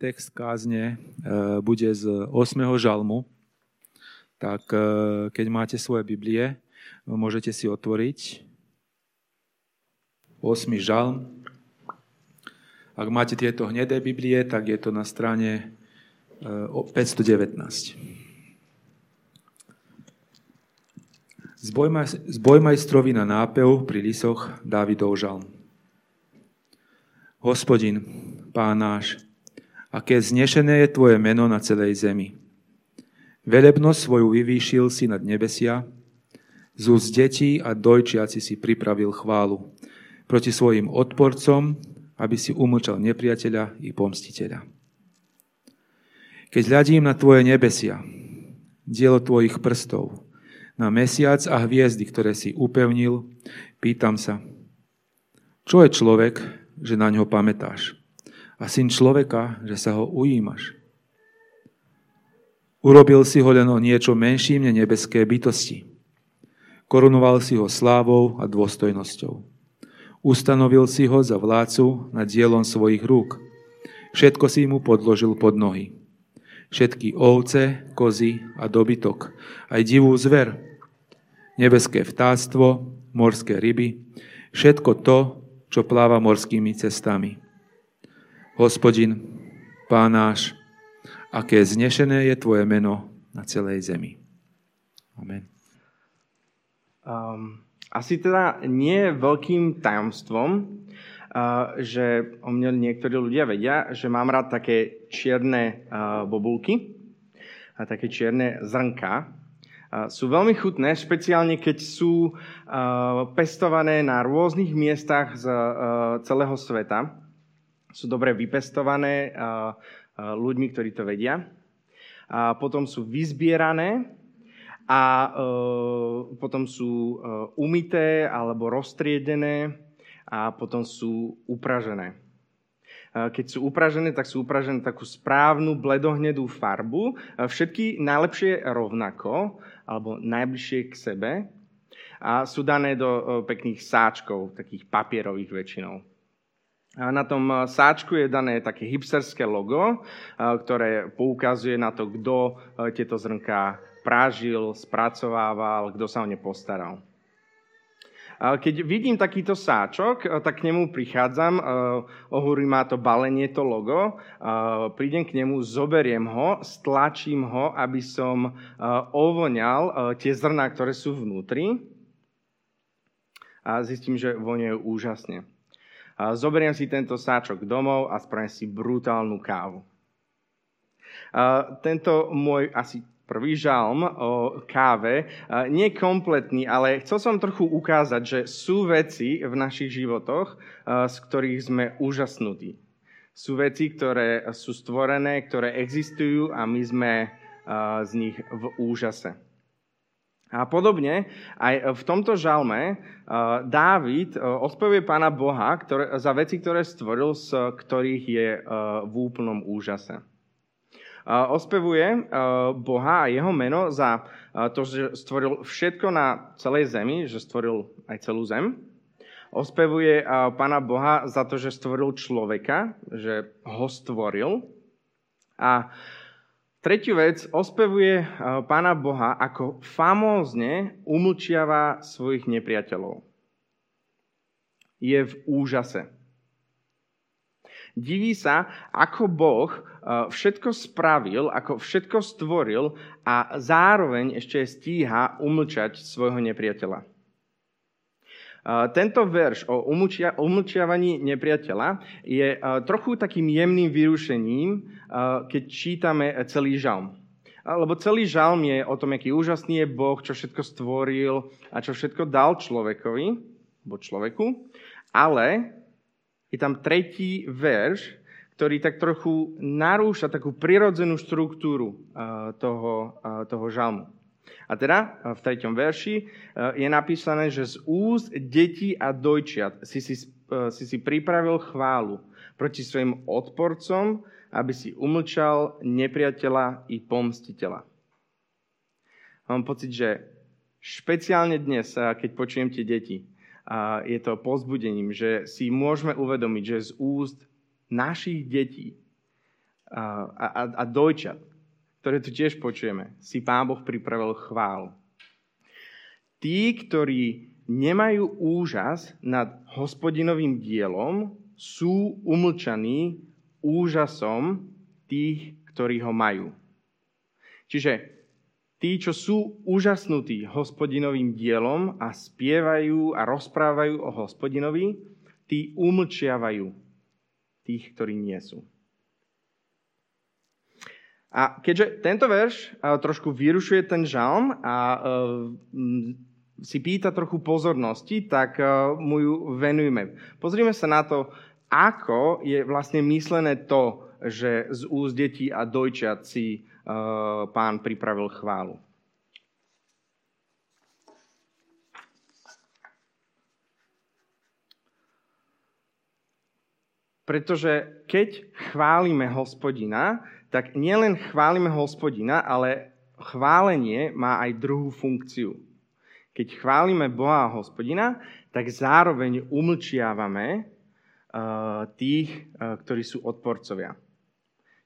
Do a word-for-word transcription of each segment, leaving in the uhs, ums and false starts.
Text kázne bude z ôsmeho žalmu. Tak keď máte svoje Biblie, môžete si otvoriť ôsmy žalm. Ak máte tieto hnedé Biblie, tak je to na strane päťstodevätnásť. Zboj majstrovi na nápev pri lisoch, Dávidov žalm. Hospodin, Pán náš, aké znešené je tvoje meno na celej zemi. Velebnosť svoju vyvýšil si nad nebesia, z úst detí a dojčiaci si pripravil chválu proti svojim odporcom, aby si umlčal nepriateľa i pomstiteľa. Keď hľadím na tvoje nebesia, dielo tvojich prstov, na mesiac a hviezdy, ktoré si upevnil, pýtam sa, čo je človek, že na ňo pamätáš? A syn človeka, že sa ho ujímaš. Urobil si ho len o niečo menším ne nebeské bytosti. Korunoval si ho slávou a dôstojnosťou. Ustanovil si ho za vládcu nad dielom svojich rúk. Všetko si mu podložil pod nohy. Všetky ovce, kozy a dobytok, aj divú zver, nebeské vtáctvo, morské ryby, všetko to, čo pláva morskými cestami. Hospodin, Pán náš, aké znešené je tvoje meno na celej zemi. Amen. Um, asi teda nie je veľkým tajomstvom, uh, že o mne niektorí ľudia vedia, že mám rád také čierne uh, bobulky a také čierne zrnká. Sú veľmi chutné, špeciálne keď sú uh, pestované na rôznych miestach z uh, celého sveta. Sú dobre vypestované uh, uh, ľuďmi, ktorí to vedia. A potom sú vyzbierané a uh, potom sú uh, umyté alebo roztriedené a potom sú upražené. Keď sú upražené, tak sú upražené takú správnu bledohnedú farbu. Všetky najlepšie rovnako, alebo najbližšie k sebe. A sú dané do pekných sáčkov, takých papierových väčšinou. A na tom sáčku je dané také hipsterské logo, ktoré poukazuje na to, kto tieto zrnká prážil, spracovával, kto sa o ne postaral. Keď vidím takýto sáčok, tak k nemu prichádzam, ohúri má to balenie, to logo, prídem k nemu, zoberiem ho, stlačím ho, aby som ovoňal tie zrná, ktoré sú vnútri a zistím, že voňajú úžasne. Zoberiem si tento sáčok domov a spravím si brutálnu kávu. Tento môj asi prvý žalm o káve, nie kompletný, ale chcel som trochu ukázať, že sú veci v našich životoch, z ktorých sme úžasnutí. Sú veci, ktoré sú stvorené, ktoré existujú a my sme z nich v úžase. A podobne aj v tomto žalme Dávid ospevuje Pána Boha ktoré, za veci, ktoré stvoril, z ktorých je v úplnom úžase. Ospevuje Boha a jeho meno za to, že stvoril všetko na celej zemi, že stvoril aj celú zem. Ospevuje Pána Boha za to, že stvoril človeka, že ho stvoril. A tretiu vec, ospevuje Pána Boha, ako famózne umlčiava svojich nepriateľov. Je v úžase. Diví sa, ako Boh všetko spravil, ako všetko stvoril a zároveň ešte stíha umlčať svojho nepriateľa. Tento verš o umlčiavaní nepriateľa je trochu takým jemným vyrušením, keď čítame celý žalm. Lebo celý žalm je o tom, aký úžasný je Boh, čo všetko stvoril a čo všetko dal človekovi, alebo človeku, ale je tam tretí verš, ktorý tak trochu narúša takú prirodzenú štruktúru toho, toho žalmu. A teda v treťom verši je napísané, že z úst detí a dojčiat si si, si si pripravil chválu proti svojim odporcom, aby si umlčal nepriateľa i pomstiteľa. Mám pocit, že špeciálne dnes, keď počujem tie deti, a je to povzbudením, že si môžeme uvedomiť, že z úst našich detí a, a, a dojčat, ktoré tu tiež počujeme, si Pán Boh pripravil chválu. Tí, ktorí nemajú úžas nad Hospodinovým dielom, sú umlčaní úžasom tých, ktorí ho majú. Čiže tí, čo sú úžasnutí Hospodinovým dielom a spievajú a rozprávajú o Hospodinovi, tí umlčiavajú tých, ktorí nie sú. A keďže tento verš trošku vyrušuje ten žalm a si pýta trochu pozornosti, tak mu ju venujme. Pozrime sa na to, ako je vlastne myslené to, že z úst detí a dojčiat si Pán pripravil chválu. Pretože keď chválime Hospodina, tak nielen chválime Hospodina, ale chválenie má aj druhú funkciu. Keď chválime Boha a Hospodina, tak zároveň umlčiavame tých, ktorí sú odporcovia.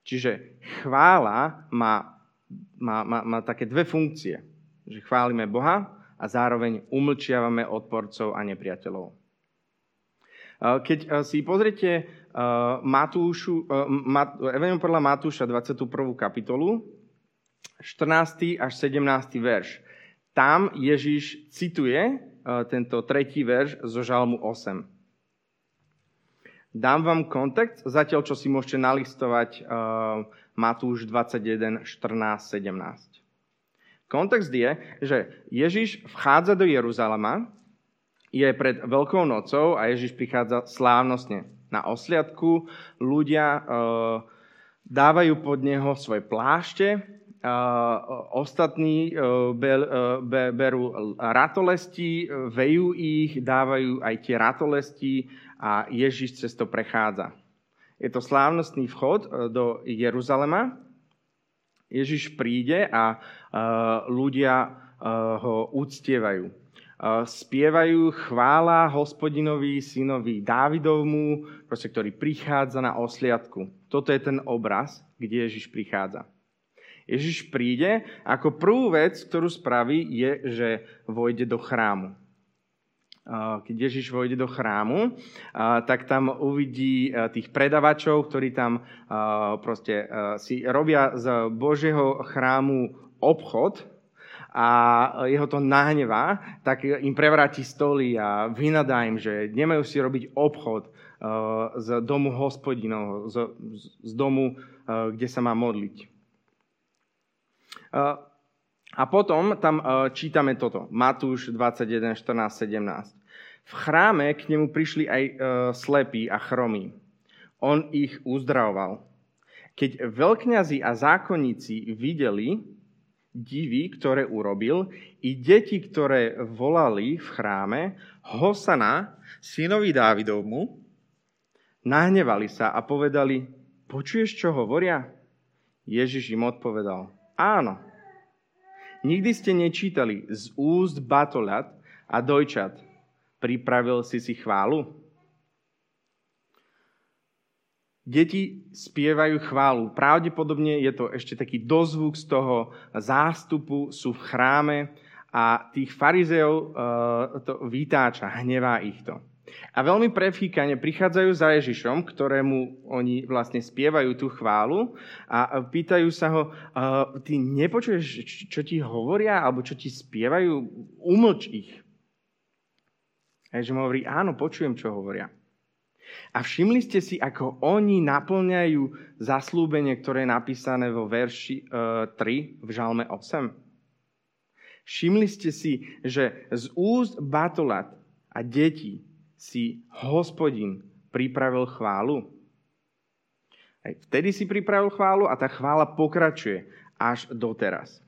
Čiže chvála má, má, má, má také dve funkcie. Že chválime Boha a zároveň umlčiavame odporcov a nepriateľov. Keď si pozriete Matúšu, Mat, Evangelium podľa Matúša dvadsiatu prvú kapitolu, štrnásty až sedemnásty verš. Tam Ježiš cituje tento tretí verš zo Žalmu osem. Dám vám kontext, zatiaľ čo si môžete nalistovať uh, Matúš dvadsaťjeden, štrnásť, sedemnásť. Kontext je, že Ježiš vchádza do Jeruzalema, je pred Veľkou nocou a Ježiš prichádza slávnostne na osliadku. Ľudia uh, dávajú pod neho svoje plášte, uh, ostatní uh, be, uh, be, berú ratolesti, vejú ich, dávajú aj tie ratolesti, a Ježiš cez to prechádza. Je to slávnostný vchod do Jeruzalema. Ježiš príde a ľudia ho uctievajú. Spievajú chvála Hospodinovi, synovi Dávidovmu, proste, ktorý prichádza na osliadku. Toto je ten obraz, kde Ježiš prichádza. Ježiš príde, ako prvú vec, ktorú spraví, je, že vojde do chrámu. Keď Ježiš vojde do chrámu, tak tam uvidí tých predavačov, ktorí tam proste si robia z Božieho chrámu obchod a jeho to nahnevá, tak im prevráti stoly a vynadá im, že nemajú si robiť obchod z domu Hospodinovho, z domu, kde sa má modliť. A potom tam čítame toto, Matúš dvadsaťjeden, štrnásť, sedemnásť. V chráme k nemu prišli aj slepí a chromí. On ich uzdravoval. Keď veľkňazi a zákonníci videli divy, ktoré urobil, i deti, ktoré volali v chráme, Hosana, synovi Dávidovmu, nahnevali sa a povedali, počuješ, čo hovoria? Ježiš im odpovedal, áno. Nikdy ste nečítali z úst batoľat a dojčat. Pripravil si si chválu? Deti spievajú chválu. Pravdepodobne je to ešte taký dozvuk z toho zástupu, sú v chráme a tých farizeov to vytáča, hnevá ich to. A veľmi prefíkane prichádzajú za Ježišom, ktorému oni vlastne spievajú tú chválu a pýtajú sa ho, ty nepočuješ, čo ti hovoria, alebo čo ti spievajú, umlč ich. A Ježiš mu hovorí, áno, počujem, čo hovoria. A všimli ste si, ako oni naplňajú zaslúbenie, ktoré je napísané vo verši tri v Žalme osem. Všimli ste si, že z úst batolat a detí si Hospodin pripravil chválu. Aj vtedy si pripravil chválu a tá chvála pokračuje až doteraz.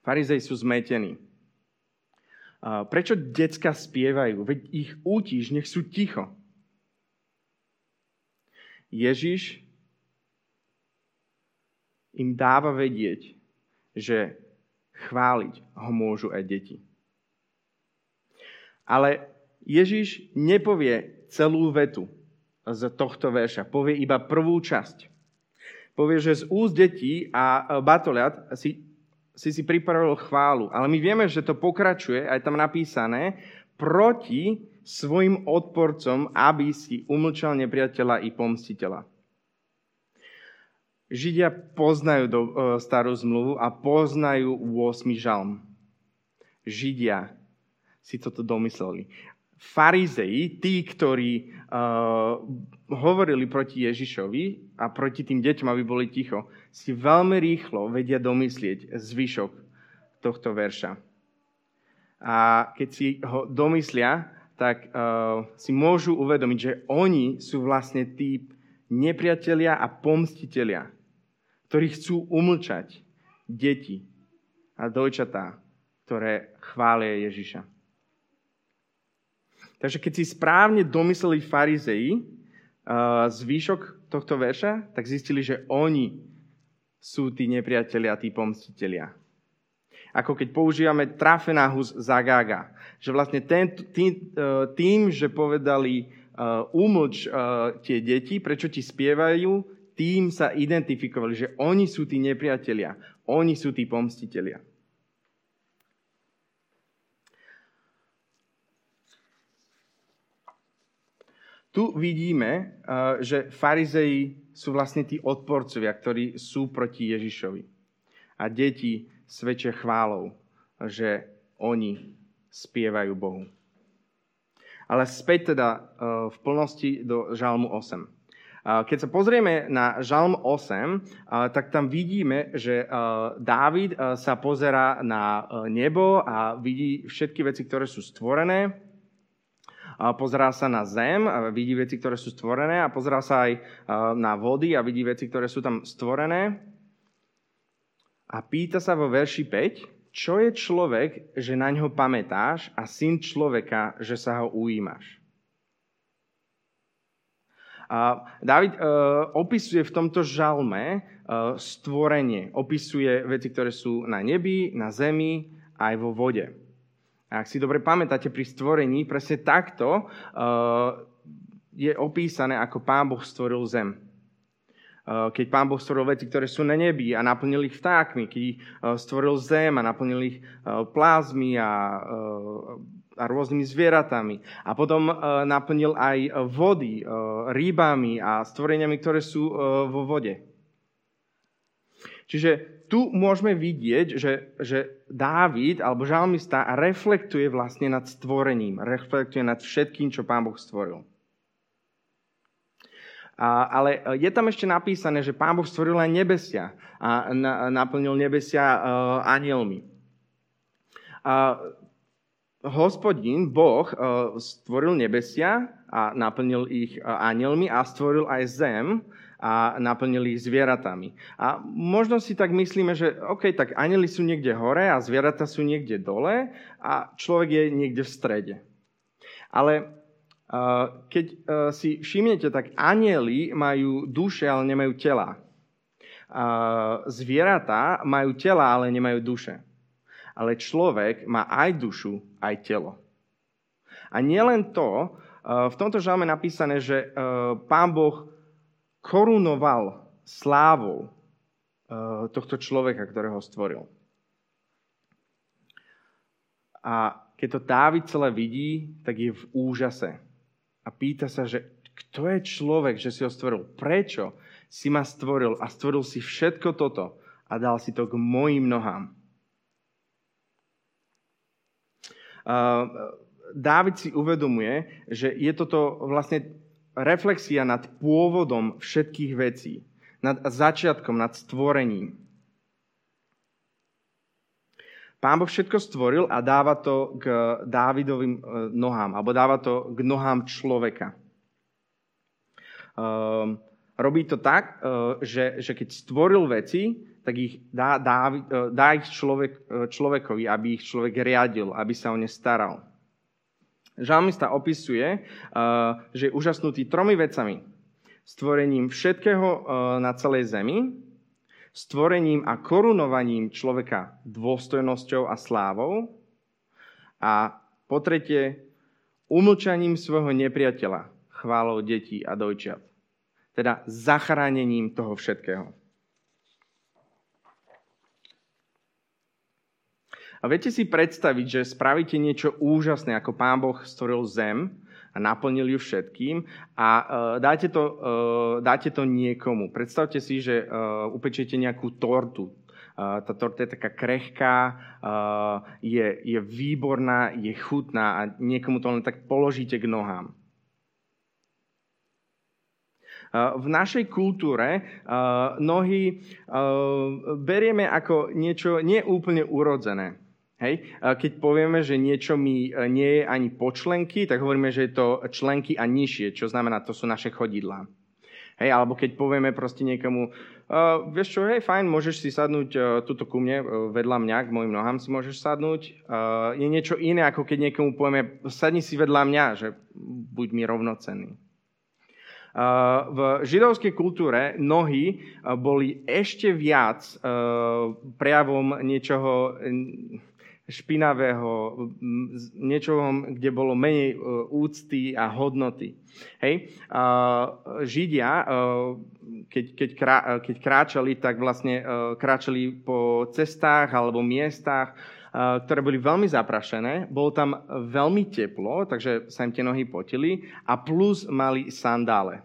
Farizei sú zmetení. Prečo decka spievajú? Veď ich útiš, nech sú ticho. Ježiš im dáva vedieť, že chváliť ho môžu aj deti. Ale Ježiš nepovie celú vetu z tohto verša, povie iba prvú časť. povie, že z úst detí a batoliat si, si si pripravil chválu. Ale my vieme, že to pokračuje, aj tam napísané, proti svojim odporcom, aby si umlčal nepriateľa i pomstiteľa. Židia poznajú do, e, starú zmluvu a poznajú ôsmy žalm. Židia si toto domysleli. Farizei, tí, ktorí uh, hovorili proti Ježišovi a proti tým deťom, aby boli ticho, si veľmi rýchlo vedia domyslieť zvyšok tohto verša. A keď si ho domyslia, tak uh, si môžu uvedomiť, že oni sú vlastne tí nepriatelia a pomstitelia, ktorí chcú umlčať deti a dojčatá, ktoré chvália Ježiša. Takže keď si správne domysleli farizei zvýšok tohto verša, tak zistili, že oni sú tí nepriatelia, tí pomstitelia. Ako keď používame trafenahus zagaga. Že vlastne ten, tým, tým, že povedali umlč tie deti, prečo ti spievajú, tým sa identifikovali, že oni sú tí nepriatelia, oni sú tí pomstitelia. Tu vidíme, že farizei sú vlastne tí odporcovia, ktorí sú proti Ježišovi. A deti svedčia chválou, že oni spievajú Bohu. Ale späť teda v plnosti do Žalmu osem. Keď sa pozrieme na Žalm osem, tak tam vidíme, že Dávid sa pozerá na nebo a vidí všetky veci, ktoré sú stvorené. Pozerá sa na zem a vidí veci, ktoré sú stvorené a pozerá sa aj na vody a vidí veci, ktoré sú tam stvorené. A pýta sa vo verši päť, čo je človek, že na ňo pamätáš a syn človeka, že sa ho ujímaš. A Dávid opisuje v tomto žalme stvorenie. Opisuje veci, ktoré sú na nebi, na zemi aj vo vode. Ak si dobre pamätáte, pri stvorení presne takto uh, je opísané, ako Pán Boh stvoril zem. Uh, keď Pán Boh stvoril veci, ktoré sú na nebi a naplnil ich vtákmi, keď uh, stvoril zem a naplnil ich uh, plázmi a, uh, a rôznymi zvieratami. A potom uh, naplnil aj vody, uh, rybami a stvoreniami, ktoré sú uh, vo vode. Čiže tu môžeme vidieť, že, že Dávid alebo žalmista reflektuje vlastne nad stvorením. Reflektuje nad všetkým, čo Pán Boh stvoril. A, ale je tam ešte napísané, že Pán Boh stvoril aj nebesia. A na, naplnil nebesia uh, anielmi. A Hospodin, Boh, uh, stvoril nebesia a naplnil ich uh, anielmi a stvoril aj zem a naplnili ich zvieratami. A možno si tak myslíme, že OK, tak anjeli sú niekde hore a zvieratá sú niekde dole a človek je niekde v strede. Ale uh, keď uh, si všimnete, tak anjeli majú duše, ale nemajú tela. Uh, zvieratá majú tela, ale nemajú duše. Ale človek má aj dušu, aj telo. A nielen to, uh, v tomto žalme napísané, že uh, Pán Boh korunoval slávou tohto človeka, ktorého stvoril. A keď to Dávid celé vidí, tak je v úžase. A pýta sa, že kto je človek, že si ho stvoril? Prečo si ma stvoril? A stvoril si všetko toto a dal si to k mojim nohám. Dávid si uvedomuje, že je toto vlastne reflexia nad pôvodom všetkých vecí, nad začiatkom, nad stvorením. Pán Boh všetko stvoril a dáva to k Dávidovým nohám, alebo dáva to k nohám človeka. Robí to tak, že, že keď stvoril veci, tak ich dá, dá, dá ich človek, človekovi, aby ich človek riadil, aby sa o ne staral. Žalmista opisuje, že je úžasnutý tromi vecami. Stvorením všetkého na celej zemi, stvorením a korunovaním človeka dôstojnosťou a slávou a po tretie, umlčaním svojho nepriateľa, chválou detí a dojčiat. Teda zachránením toho všetkého. A viete si predstaviť, že spravíte niečo úžasné, ako Pán Boh stvoril zem a naplnil ju všetkým a dáte to, dáte to niekomu. Predstavte si, že upečiete nejakú tortu. Tá torta je taká krehká, je, je výborná, je chutná a niekomu to len tak položíte k nohám. V našej kultúre nohy berieme ako niečo neúplne urodzené. Hej? Keď povieme, že niečo mi nie je ani počlenky, tak hovoríme, že je to členky a nižšie, čo znamená, to sú naše chodidlá. Hej, alebo keď povieme proste niekomu, uh, vieš čo, hej, fajn, môžeš si sadnúť uh, tuto ku mne, uh, vedľa mňa, k mojim nohám si môžeš sadnúť. Uh, je niečo iné, ako keď niekomu povieme, sadni si vedľa mňa, že buď mi rovnocenný. Uh, v židovskej kultúre nohy uh, boli ešte viac uh, prejavom niečoho špinavého, niečoho, kde bolo menej úcty a hodnoty. Hej? Židia, keď, keď, krá, keď kráčali, tak vlastne kráčali po cestách alebo miestach, ktoré boli veľmi zaprašené. Bolo tam veľmi teplo, takže sa im tie nohy potili a plus mali sandále.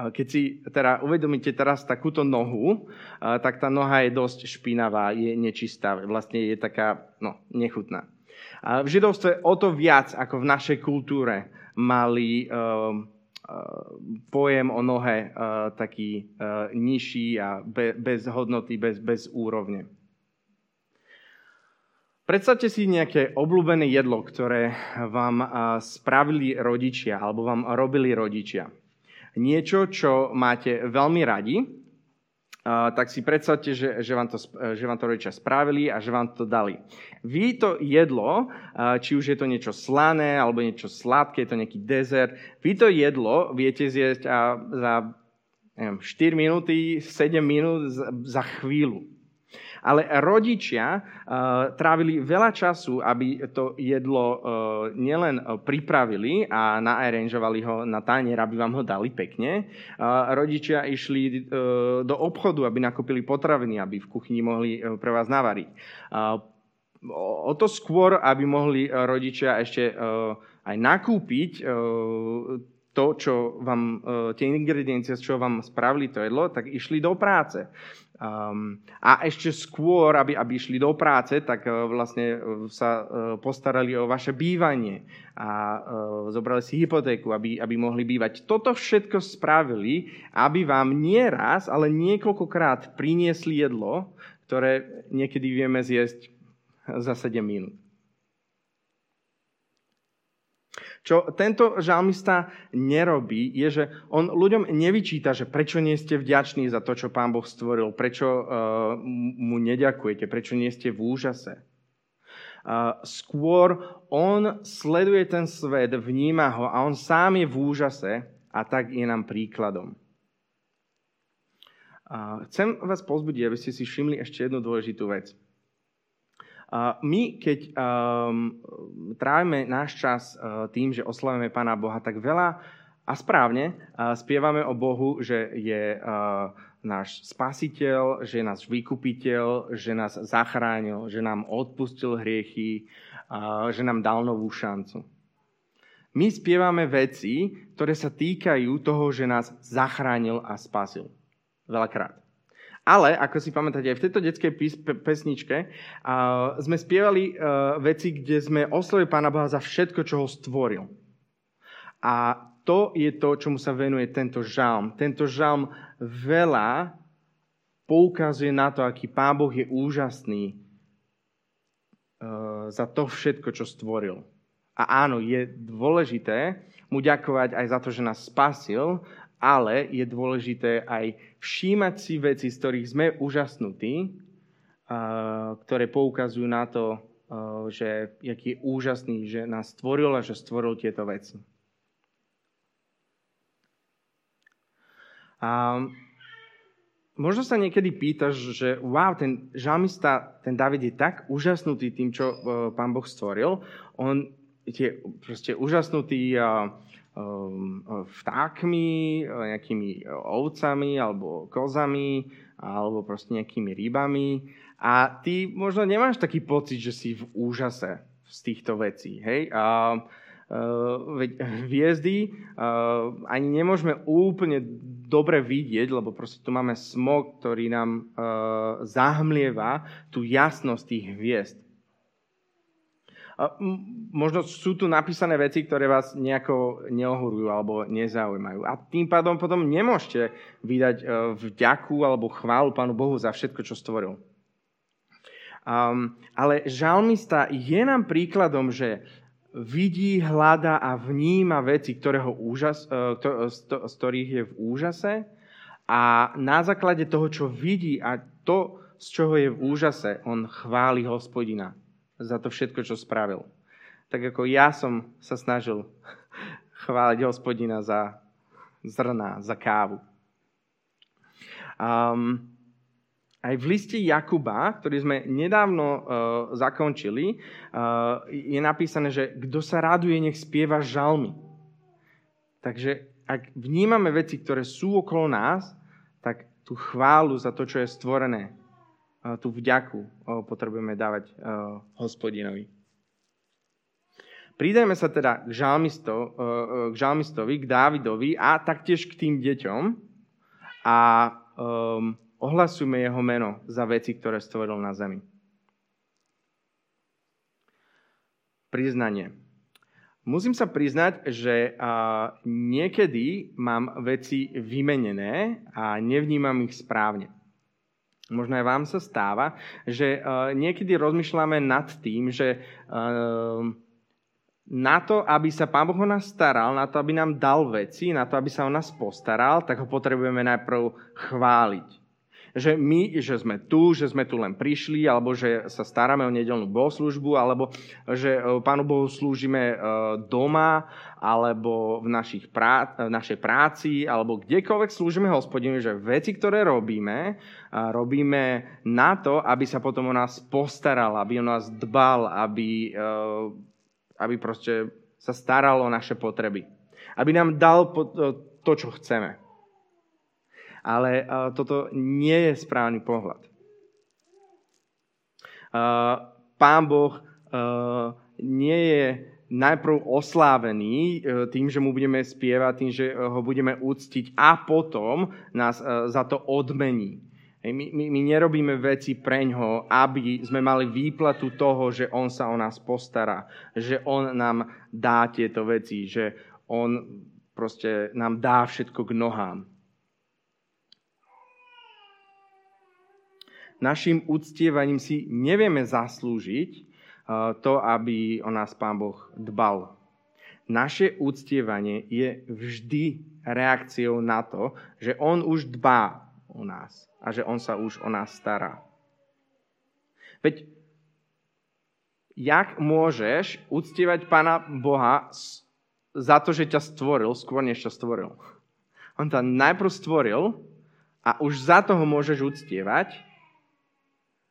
Keď si teda uvedomíte teraz takúto nohu, tak tá noha je dosť špinavá, je nečistá, vlastne je taká no, nechutná. V židovstve o to viac ako v našej kultúre mali pojem o nohe taký nižší a bez hodnoty, bez, bez úrovne. Predstavte si nejaké obľúbené jedlo, ktoré vám spravili rodičia alebo vám robili rodičia. Niečo, čo máte veľmi radi, tak si predstavte, že, že, vám to, že vám to rodičia spravili a že vám to dali. Vy to jedlo, či už je to niečo slané alebo niečo sladké, je to nejaký dezert, vy to jedlo viete zjesť a za neviem, štyri minúty, sedem minút, za chvíľu. Ale rodičia uh, trávili veľa času, aby to jedlo uh, nielen pripravili a naaranžovali ho na tanier, aby vám ho dali pekne. Uh, rodičia išli uh, do obchodu, aby nakúpili potraviny, aby v kuchyni mohli uh, pre vás navariť. Uh, o to skôr, aby mohli rodičia ešte uh, aj nakúpiť uh, to, čo vám, uh, tie ingrediencie, z čoho vám spravili to jedlo, tak išli do práce. Um, a ešte skôr, aby, aby išli do práce, tak uh, vlastne sa uh, postarali o vaše bývanie a uh, zobrali si hypotéku, aby, aby mohli bývať. Toto všetko spravili, aby vám nieraz, ale niekoľkokrát priniesli jedlo, ktoré niekedy vieme zjesť za sedem minút. Čo tento žalmista nerobí, je, že on ľuďom nevyčíta, že prečo nie ste vďační za to, čo Pán Boh stvoril, prečo uh, mu neďakujete, prečo nie ste v úžase. Uh, skôr on sleduje ten svet, vníma ho a on sám je v úžase a tak je nám príkladom. Uh, chcem vás povzbudiť, aby ste si všimli ešte jednu dôležitú vec. My, keď um, trávime náš čas uh, tým, že oslavujeme Pána Boha, tak veľa a správne uh, spievame o Bohu, že je uh, náš spasiteľ, že je náš vykupiteľ, že nás zachránil, že nám odpustil hriechy, uh, že nám dal novú šancu. My spievame veci, ktoré sa týkajú toho, že nás zachránil a spasil. Veľakrát. Ale, ako si pamätáte, aj v tejto detskej pesničke uh, sme spievali uh, veci, kde sme oslavili Pána Boha za všetko, čo ho stvoril. A to je to, čomu sa venuje tento žalm. Tento žalm veľa poukazuje na to, aký Pán Boh je úžasný uh, za to všetko, čo stvoril. A áno, je dôležité mu ďakovať aj za to, že nás spasil, ale je dôležité aj všímať si veci, z ktorých sme úžasnutí, ktoré poukazujú na to, že aký je úžasný, že nás stvoril a že stvoril tieto veci. A možno sa niekedy pýtaš, že wow, ten žalmista, ten Dávid je tak úžasnutý tým, čo Pán Boh stvoril. On je proste úžasnutý vtákmi, nejakými ovcami alebo kozami alebo proste nejakými rybami a ty možno nemáš taký pocit, že si v úžase z týchto vecí, hej? A veď hviezdy ani nemôžeme úplne dobre vidieť, lebo proste tu máme smog, ktorý nám zahmlieva tú jasnosť tých hviezd. Možno sú tu napísané veci, ktoré vás nejako neohurujú alebo nezaujímajú. A tým pádom potom nemôžete vydať vďaku alebo chválu Pánu Bohu za všetko, čo stvoril. Ale žalmista je nám príkladom, že vidí, hľadá a vníma veci, ktorého úžas, z ktorých je v úžase a na základe toho, čo vidí a to, z čoho je v úžase, on chváli Hospodina za to všetko, čo spravil. Tak ako ja som sa snažil chváliť Hospodina za zrná, za kávu. Um, Aj v liste Jakuba, ktorý sme nedávno uh, zakončili, uh, je napísané, že kto sa raduje, nech spieva žalmy. Takže ak vnímame veci, ktoré sú okolo nás, tak tú chválu za to, čo je stvorené, uh, tú vďaku uh, potrebujeme dávať uh, Hospodinovi. Pridajme sa teda k, žalmisto, uh, k žalmistovi, k Dávidovi a taktiež k tým deťom a um, ohlasujme jeho meno za veci, ktoré stvoril na zemi. Priznanie. Musím sa priznať, že niekedy mám veci vymenené a nevnímam ich správne. Možno aj vám sa stáva, že niekedy rozmýšľame nad tým, že na to, aby sa Pán Boh o nás staral, na to, aby nám dal veci, na to, aby sa o nás postaral, tak ho potrebujeme najprv chváliť. Že my, že sme tu, že sme tu len prišli, alebo že sa staráme o nedeľnú bohoslúžbu, alebo že Pánu Bohu slúžime doma, alebo v, našich prá- v našej práci, alebo kdekoľvek slúžime Hospodinu, že veci, ktoré robíme, robíme na to, aby sa potom o nás postaral, aby o nás dbal, aby, aby proste sa staral o naše potreby. Aby nám dal to, čo chceme. Ale uh, toto nie je správny pohľad. Uh, Pán Boh uh, nie je najprv oslávený uh, tým, že mu budeme spievať, tým, že ho budeme úctiť a potom nás uh, za to odmení. Hej, my, my, my nerobíme veci preňho, aby sme mali výplatu toho, že on sa o nás postará, že on nám dá tieto veci, že on proste nám dá všetko k nohám. Našim uctievaním si nevieme zaslúžiť to, aby o nás Pán Boh dbal. Naše uctievanie je vždy reakciou na to, že on už dbá o nás a že on sa už o nás stará. Veď jak môžeš uctievať Pána Boha za to, že ťa stvoril, skôr než ťa stvoril? On ťa najprv stvoril a už za toho môžeš uctievať,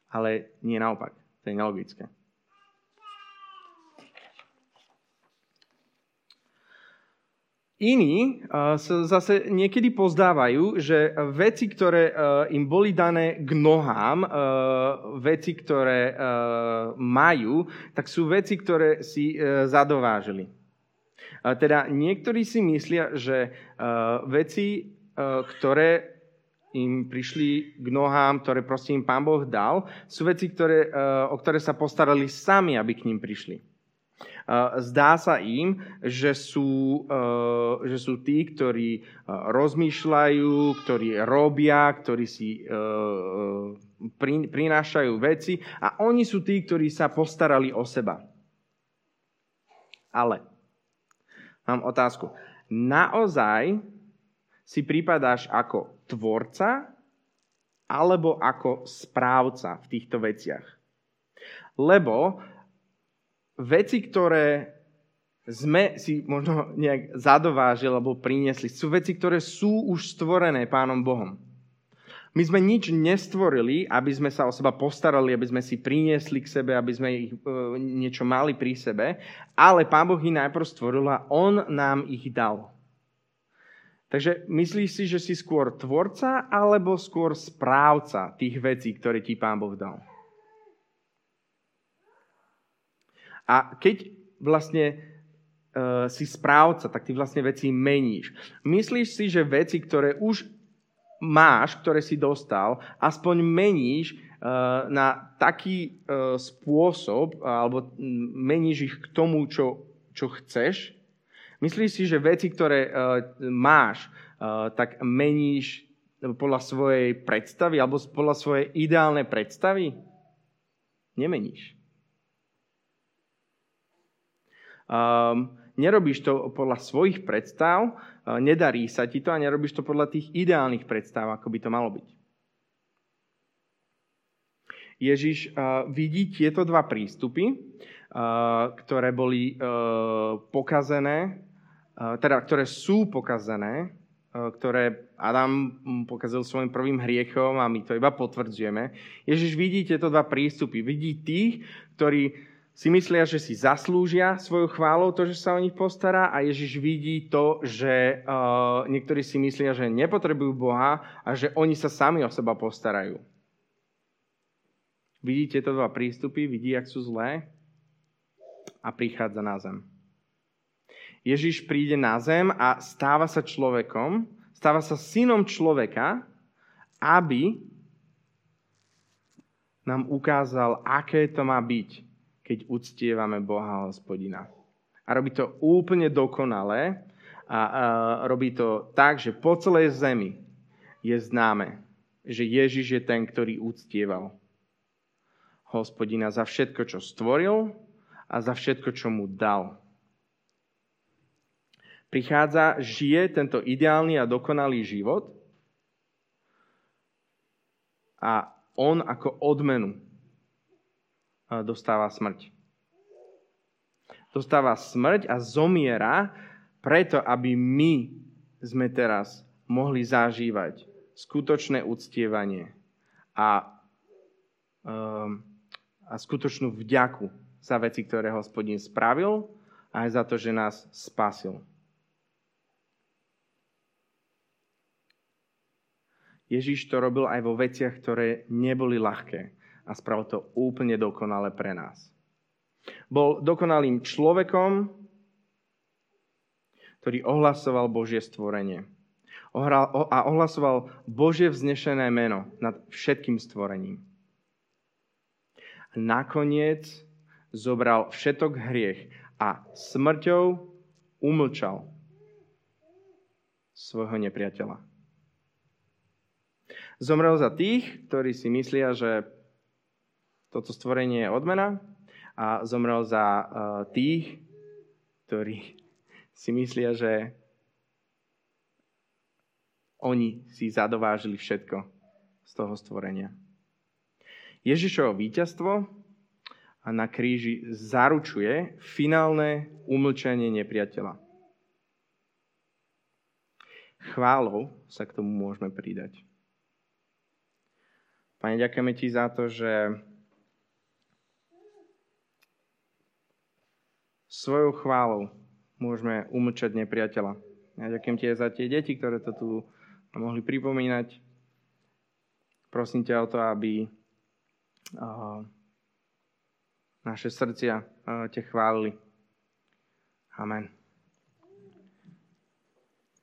ale nie naopak. To je nelogické. Iní uh, sa zase niekedy pozdávajú, že veci, ktoré uh, im boli dané k nohám, uh, veci, ktoré uh, majú, tak sú veci, ktoré si uh, zadovážili. Uh, teda niektorí si myslia, že uh, veci, uh, ktoré im prišli k nohám, ktoré proste im Pán Boh dal, sú veci, ktoré, o ktoré sa postarali sami, aby k ním prišli. Zdá sa im, že sú, že sú tí, ktorí rozmýšľajú, ktorí robia, ktorí si prinášajú veci a oni sú tí, ktorí sa postarali o seba. Ale mám otázku. Naozaj si pripadáš ako tvorca alebo ako správca v týchto veciach. Lebo veci, ktoré sme si možno nejak zadovážili alebo priniesli, sú veci, ktoré sú už stvorené Pánom Bohom. My sme nič nestvorili, aby sme sa o seba postarali, aby sme si priniesli k sebe, aby sme ich e, niečo mali pri sebe, ale Pán Boh ich najprv stvoril a On nám ich dal. Takže myslíš si, že si skôr tvorca alebo skôr správca tých vecí, ktoré ti Pán Boh dal? A keď vlastne e, si správca, tak ty vlastne veci meníš. Myslíš si, že veci, ktoré už máš, ktoré si dostal, aspoň meníš na taký spôsob, alebo meníš ich k tomu, čo, čo chceš? Myslíš si, že veci, ktoré máš, tak meníš podľa svojej predstavy, alebo podľa svojej ideálnej predstavy? Nemeníš. Um, Nerobíš to podľa svojich predstav, nedarí sa ti to a nerobíš to podľa tých ideálnych predstav, ako by to malo byť. Ježiš vidí tieto dva prístupy, ktoré boli pokazené, teda ktoré sú pokazené, ktoré Adam pokazil svojim prvým hriechom a my to iba potvrdzujeme. Ježiš vidí tieto dva prístupy. Vidí tých, ktorí si myslia, že si zaslúžia svoju chválu, to, že sa o nich postará, a Ježiš vidí to, že uh, niektorí si myslia, že nepotrebujú Boha a že oni sa sami o seba postarajú. Vidí tieto dva prístupy, vidí, jak sú zlé, a prichádza na zem. Ježiš príde na zem a stáva sa človekom, stáva sa synom človeka, aby nám ukázal, aké to má byť, keď uctievame Boha Hospodina. A robí to úplne dokonale a, a robí to tak, že po celej zemi je známe, že Ježiš je ten, ktorý uctieval Hospodina za všetko, čo stvoril a za všetko, čo mu dal. Prichádza, žije tento ideálny a dokonalý život a on ako odmenu dostáva smrť. Dostáva smrť a zomiera preto, aby my sme teraz mohli zažívať skutočné uctievanie a, a skutočnú vďaku za veci, ktoré Hospodin spravil, a aj za to, že nás spasil. Ježiš to robil aj vo veciach, ktoré neboli ľahké, a spravil to úplne dokonale pre nás. Bol dokonalým človekom, ktorý ohlasoval Božie stvorenie. A ohlasoval Božie vznešené meno nad všetkým stvorením. Nakoniec zobral všetok hriech a smrťou umlčal svojho nepriateľa. Zomrel za tých, ktorí si myslia, že toto stvorenie je odmena, a zomrel za uh, tých, ktorí si myslia, že oni si zadovážili všetko z toho stvorenia. Ježišovo víťazstvo na kríži zaručuje finálne umlčanie nepriateľa. Chválou sa k tomu môžeme pridať. Pane, ďakujeme ti za to, že svojou chválou môžeme umlčať nepriateľa. Ja ďakujem ti za tie deti, ktoré to tu mohli pripomínať. Prosím ťa o to, aby naše srdcia ťa chválili. Amen.